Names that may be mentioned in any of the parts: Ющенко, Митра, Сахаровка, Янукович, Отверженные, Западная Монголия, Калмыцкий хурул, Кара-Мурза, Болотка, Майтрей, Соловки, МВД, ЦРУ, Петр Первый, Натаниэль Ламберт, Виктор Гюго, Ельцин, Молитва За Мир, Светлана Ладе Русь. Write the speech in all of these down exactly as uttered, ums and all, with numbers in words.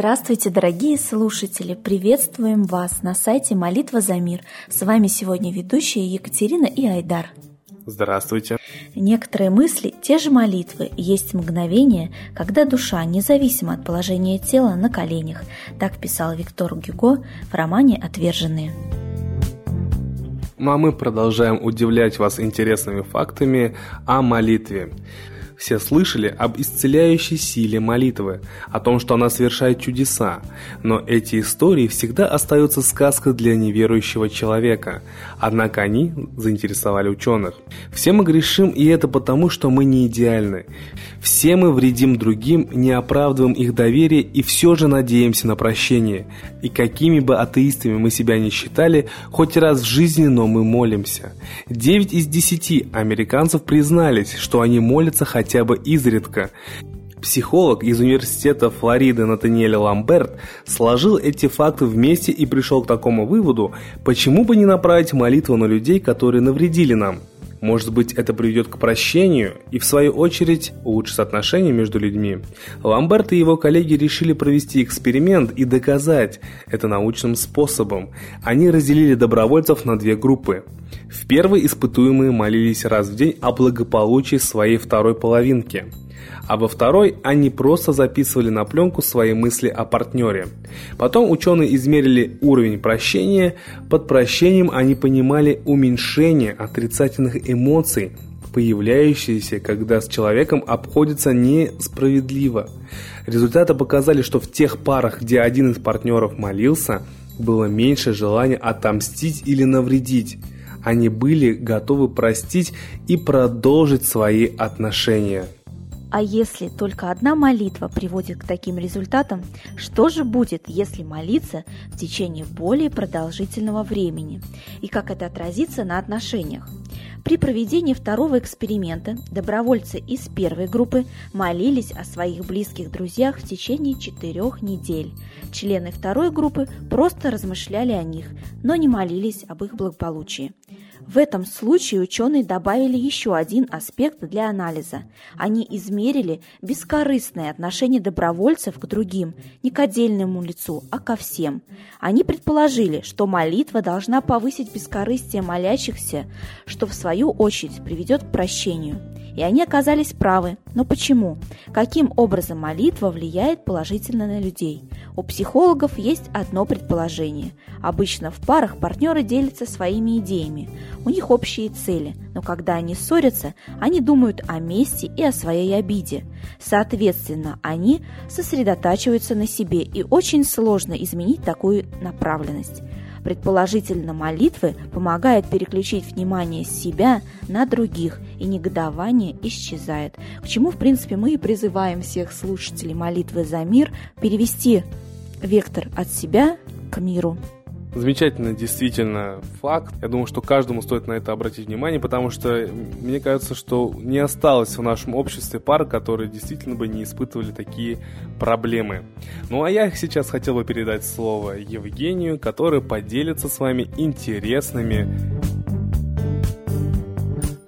Здравствуйте, дорогие слушатели! Приветствуем вас на сайте «Молитва за мир». С вами сегодня ведущие Екатерина и Айдар. Здравствуйте! Некоторые мысли, те же молитвы, есть мгновение, когда душа независимо от положения тела на коленях. Так писал Виктор Гюго в романе «Отверженные». Ну а мы продолжаем удивлять вас интересными фактами о молитве. Все слышали об исцеляющей силе молитвы, о том, что она совершает чудеса. Но эти истории всегда остаются сказкой для неверующего человека. Однако они заинтересовали ученых. Все мы грешим, и это потому, что мы не идеальны. Все мы вредим другим, не оправдываем их доверие и все же надеемся на прощение. И какими бы атеистами мы себя ни считали, хоть раз в жизни, но мы молимся. Девять из десяти американцев признались, что они молятся хотя бы хотя бы изредка. Психолог из университета Флориды Натаниэль Ламберт сложил эти факты вместе и пришел к такому выводу: почему бы не направить молитву на людей, которые навредили нам? Может быть, это приведет к прощению и, в свою очередь, улучшит отношения между людьми. Ламберт и его коллеги решили провести эксперимент и доказать это научным способом. Они разделили добровольцев на две группы. В первой испытуемые молились раз в день о благополучии своей второй половинки, а во второй они просто записывали на пленку свои мысли о партнере. Потом ученые измерили уровень прощения. Под прощением они понимали уменьшение отрицательных эмоций, появляющиеся, когда с человеком обходится несправедливо. Результаты показали, что в тех парах, где один из партнеров молился, было меньше желания отомстить или навредить. Они были готовы простить и продолжить свои отношения. А если только одна молитва приводит к таким результатам, что же будет, если молиться в течение более продолжительного времени? И как это отразится на отношениях? При проведении второго эксперимента добровольцы из первой группы молились о своих близких друзьях в течение четырех недель. Члены второй группы просто размышляли о них, но не молились об их благополучии. В этом случае ученые добавили еще один аспект для анализа. Они измерили бескорыстное отношение добровольцев к другим, не к отдельному лицу, а ко всем. Они предположили, что молитва должна повысить бескорыстие молящихся, что в свою очередь приведет к прощению. И они оказались правы. Но почему? Каким образом молитва влияет положительно на людей? У психологов есть одно предположение. Обычно в парах партнеры делятся своими идеями. У них общие цели, но когда они ссорятся, они думают о мести и о своей обиде. Соответственно, они сосредотачиваются на себе, и очень сложно изменить такую направленность. Предположительно, молитвы помогают переключить внимание с себя на других, и негодование исчезает. К чему, в принципе, мы и призываем всех слушателей «Молитвы за мир» перевести вектор от себя к миру. Замечательный, действительно, факт. Я думаю, что каждому стоит на это обратить внимание, потому что, мне кажется, что не осталось в нашем обществе пар, которые действительно бы не испытывали такие проблемы. Ну, а я сейчас хотел бы передать слово Евгению, который поделится с вами интересными...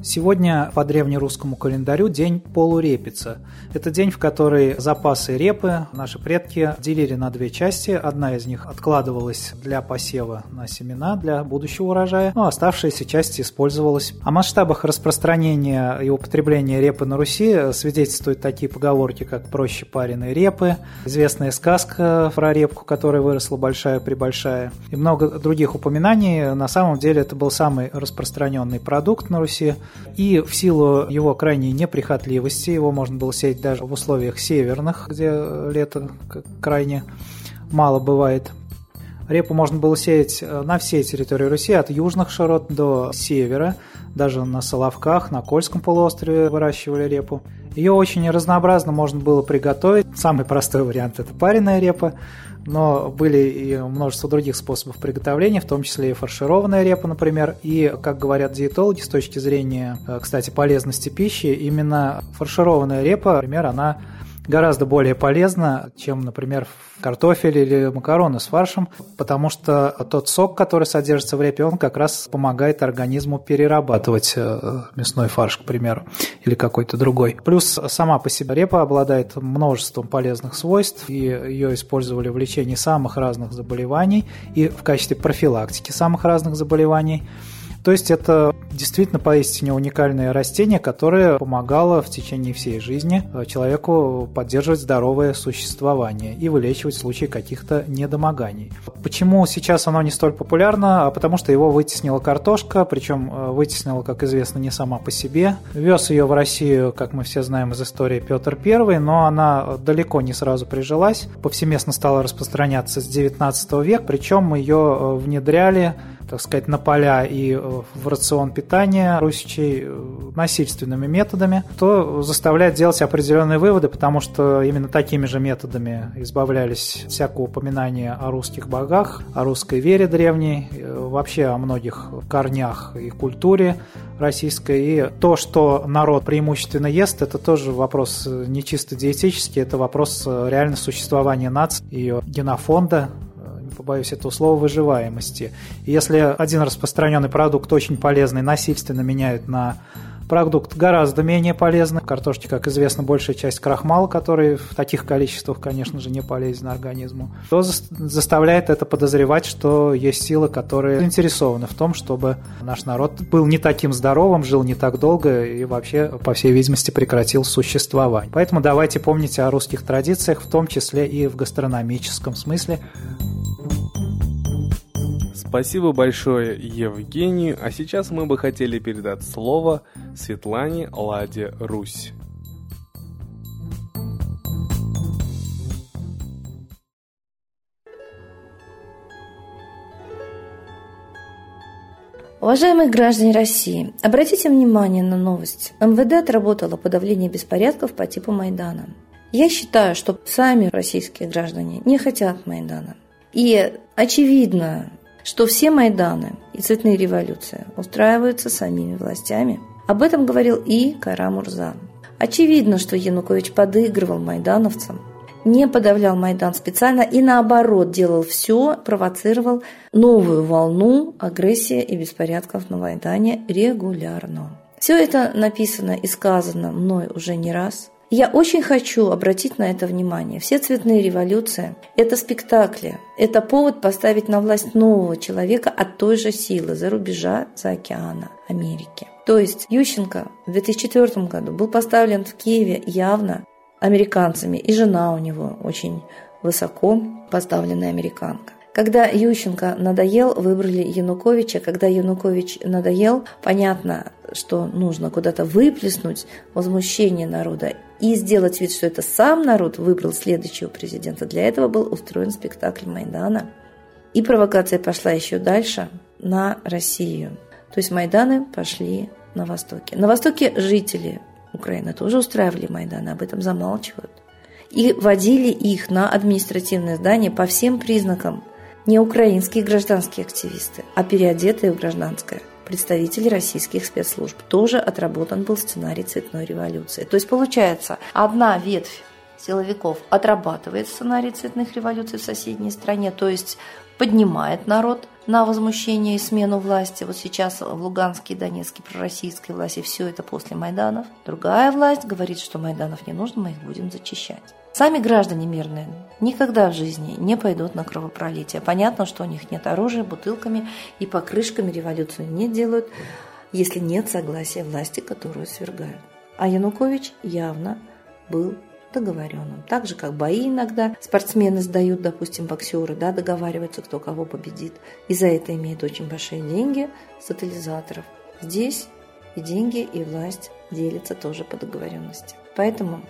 Сегодня по древнерусскому календарю день полурепицы. Это день, в который запасы репы наши предки делили на две части. Одна из них откладывалась для посева на семена, для будущего урожая, но оставшаяся часть использовалась. О масштабах распространения и употребления репы на Руси свидетельствуют такие поговорки, как «проще пареной репы», известная сказка про репку, которая выросла большая-пребольшая, и много других упоминаний. На самом деле это был самый распространенный продукт на Руси. И в силу его крайней неприхотливости, его можно было сеять даже в условиях северных, где лето крайне мало бывает. Репу можно было сеять на всей территории Руси, от южных широт до севера. Даже на Соловках, на Кольском полуострове выращивали репу. Ее очень разнообразно можно было приготовить. Самый простой вариант – это пареная репа. Но были и множество других способов приготовления, в том числе и фаршированная репа, например. И, как говорят диетологи, с точки зрения, кстати, полезности пищи, именно фаршированная репа, например, она гораздо более полезно, чем, например, картофель или макароны с фаршем, потому что тот сок, который содержится в репе, он как раз помогает организму перерабатывать мясной фарш, к примеру, или какой-то другой. Плюс сама по себе репа обладает множеством полезных свойств, и ее использовали в лечении самых разных заболеваний и в качестве профилактики самых разных заболеваний. То есть это действительно поистине уникальное растение, которое помогало в течение всей жизни человеку поддерживать здоровое существование и вылечивать в случае каких-то недомоганий. Почему сейчас оно не столь популярно? А потому что его вытеснила картошка, причем вытеснила, как известно, не сама по себе. Вез ее в Россию, как мы все знаем из истории, Петр Первый, но она далеко не сразу прижилась. Повсеместно стала распространяться с девятнадцатого века, причем ее внедряли, так сказать, на поля и в рацион питания русичей насильственными методами, то заставляет делать определенные выводы, потому что именно такими же методами избавлялись всякого упоминания о русских богах, о русской вере древней, вообще о многих корнях и культуре российской. И то, что народ преимущественно ест, это тоже вопрос не чисто диетический, это вопрос реально существования нации, ее генофонда, побоюсь этого слова, выживаемости. Если один распространенный продукт очень полезный насильственно меняют на продукт гораздо менее полезный. В картошке, как известно, большая часть крахмала, который в таких количествах, конечно же, не полезен организму, то заставляет это подозревать, что есть силы, которые заинтересованы в том, чтобы наш народ был не таким здоровым, жил не так долго и вообще, по всей видимости, прекратил существование. Поэтому давайте помнить о русских традициях, в том числе и в гастрономическом смысле. Спасибо большое, Евгению, а сейчас мы бы хотели передать слово Светлане Ладе Русь. Уважаемые граждане России, обратите внимание на новость. эм вэ дэ отработало подавление беспорядков по типу Майдана. Я считаю, что сами российские граждане не хотят Майдана. И очевидно, что все Майданы и цветные революции устраиваются самими властями. Об этом говорил и Кара-Мурза. Очевидно, что Янукович подыгрывал майдановцам, не подавлял Майдан специально и, наоборот, делал все, провоцировал новую волну агрессии и беспорядков на Майдане регулярно. Все это написано и сказано мной уже не раз. Я очень хочу обратить на это внимание. Все цветные революции – это спектакли, это повод поставить на власть нового человека от той же силы за рубежа, за океана Америки. То есть Ющенко в две тысячи четвёртом году был поставлен в Киеве явно американцами, и жена у него очень высоко поставленная американка. Когда Ющенко надоел, выбрали Януковича. Когда Янукович надоел, понятно, что нужно куда-то выплеснуть возмущение народа и сделать вид, что это сам народ выбрал следующего президента. Для этого был устроен спектакль Майдана. И провокация пошла еще дальше на Россию. То есть Майданы пошли на Востоке. На Востоке жители Украины тоже устраивали Майданы, об этом замалчивают. И водили их на административные здания по всем признакам. Не украинские гражданские активисты, а переодетые в гражданское представители российских спецслужб. Тоже отработан был сценарий цветной революции. То есть получается, одна ветвь силовиков отрабатывает сценарий цветных революций в соседней стране, то есть поднимает народ на возмущение и смену власти. Вот сейчас в Луганске и Донецке пророссийской власти все это после Майданов. Другая власть говорит, что Майданов не нужно, мы их будем зачищать. Сами граждане мирные никогда в жизни не пойдут на кровопролитие. Понятно, что у них нет оружия, бутылками и покрышками революцию не делают, если нет согласия власти, которую свергают. А Янукович явно был договоренным. Так же, как бои иногда спортсмены сдают, допустим, боксеры, да, договариваются, кто кого победит. И за это имеют очень большие деньги с тотализаторов. Здесь и деньги, и власть делятся тоже по договоренности. Поэтому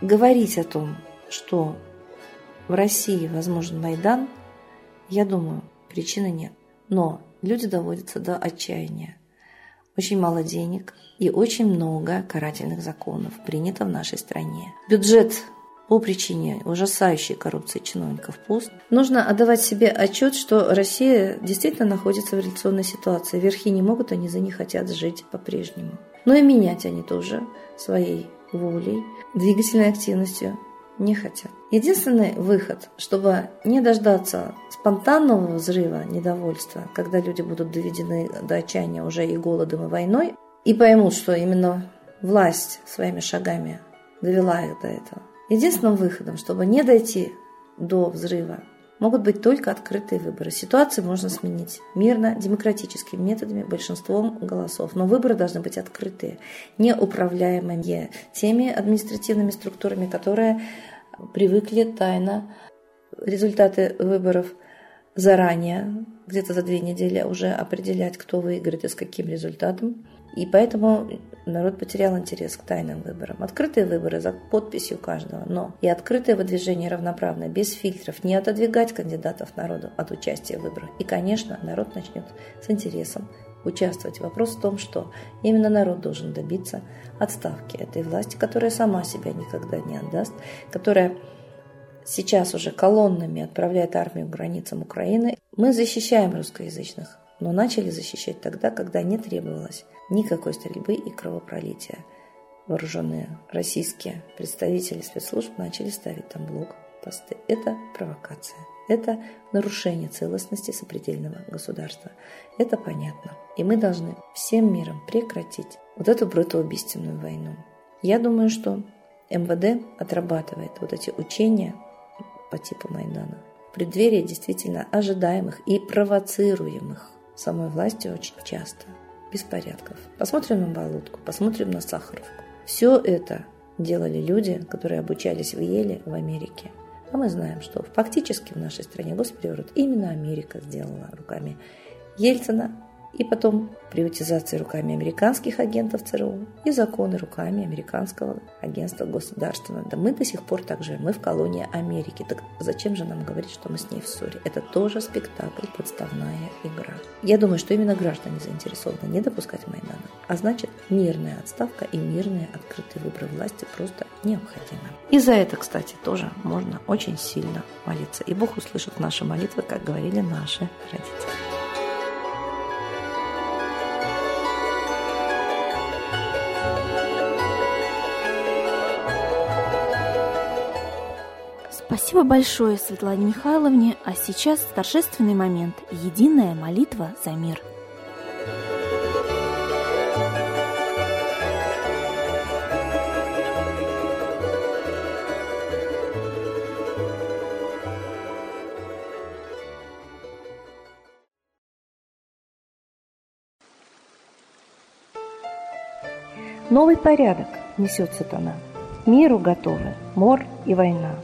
говорить о том, что в России возможен Майдан, я думаю, причины нет. Но люди доводятся до отчаяния. Очень мало денег и очень много карательных законов принято в нашей стране. Бюджет по причине ужасающей коррупции чиновников пуст. Нужно отдавать себе отчет, что Россия действительно находится в революционной ситуации. Верхи не могут, они за них хотят жить по-прежнему. Но и менять они тоже своей волей, двигательной активностью не хотят. Единственный выход, чтобы не дождаться спонтанного взрыва недовольства, когда люди будут доведены до отчаяния уже и голодом, и войной, и поймут, что именно власть своими шагами довела их до этого. Единственным выходом, чтобы не дойти до взрыва, могут быть только открытые выборы. Ситуацию можно сменить мирно, демократическими методами, большинством голосов. Но выборы должны быть открытые, неуправляемые теми административными структурами, которые привыкли тайно результаты выборов заранее, где-то за две недели уже определять, кто выиграет и с каким результатом. И поэтому народ потерял интерес к тайным выборам. Открытые выборы за подписью каждого, но и открытое выдвижение равноправное, без фильтров, не отодвигать кандидатов народу от участия в выборах. И, конечно, народ начнет с интересом участвовать. Вопрос в том, что именно народ должен добиться отставки этой власти, которая сама себя никогда не отдаст, которая сейчас уже колоннами отправляет армию к границам Украины. Мы защищаем русскоязычных, но начали защищать тогда, когда не требовалось никакой стрельбы и кровопролития. Вооруженные российские представители спецслужб начали ставить там блокпосты. Это провокация. Это нарушение целостности сопредельного государства. Это понятно. И мы должны всем миром прекратить вот эту брутоубийственную войну. Я думаю, что эм вэ дэ отрабатывает вот эти учения по типу Майдана в преддверии действительно ожидаемых и провоцируемых самой властью очень часто беспорядков. Посмотрим на Болотку, посмотрим на Сахаровку. Все это делали люди, которые обучались в Еле в Америке. А мы знаем, что фактически в нашей стране госпереворот именно Америка сделала руками Ельцина, и потом приватизации руками американских агентов цэ эр у и законы руками американского агентства государственного. Да мы до сих пор так живем, мы в колонии Америки. Так зачем же нам говорить, что мы с ней в ссоре? Это тоже спектакль, подставная игра. Я думаю, что именно граждане заинтересованы не допускать Майдана. А значит, мирная отставка и мирные открытые выборы власти просто необходимы. И за это, кстати, тоже можно очень сильно молиться. И Бог услышит наши молитвы, как говорили наши родители. Спасибо большое Светлане Михайловне, а сейчас торжественный момент «Единая молитва за мир». Новый порядок несет сатана. Миру готовы мор и война.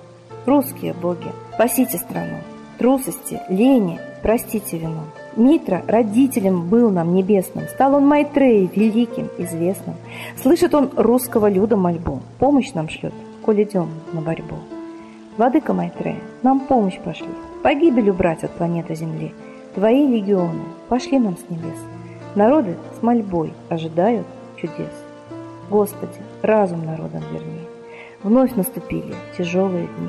Русские боги, спасите страну, трусости, лени, простите вину. Митра родителем был нам небесным, стал он Майтрей великим, известным. Слышит он русского люда мольбу, помощь нам шлет, коль идем на борьбу. Владыка Майтрея, нам помощь пошли, погибель убрать от планеты Земли. Твои легионы пошли нам с небес, народы с мольбой ожидают чудес. Господи, разум народам верни. Вновь наступили тяжелые дни.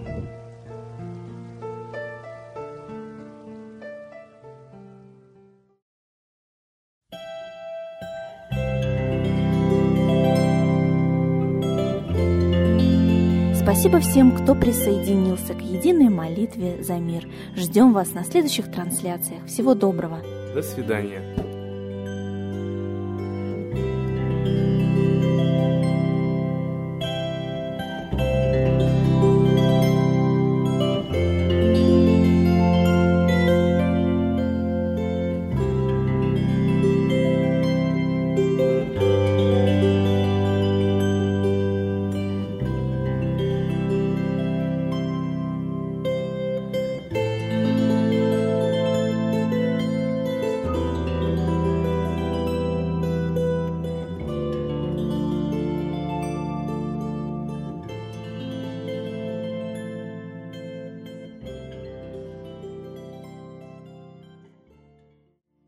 Спасибо всем, кто присоединился к единой молитве за мир. Ждем вас на следующих трансляциях. Всего доброго. До свидания.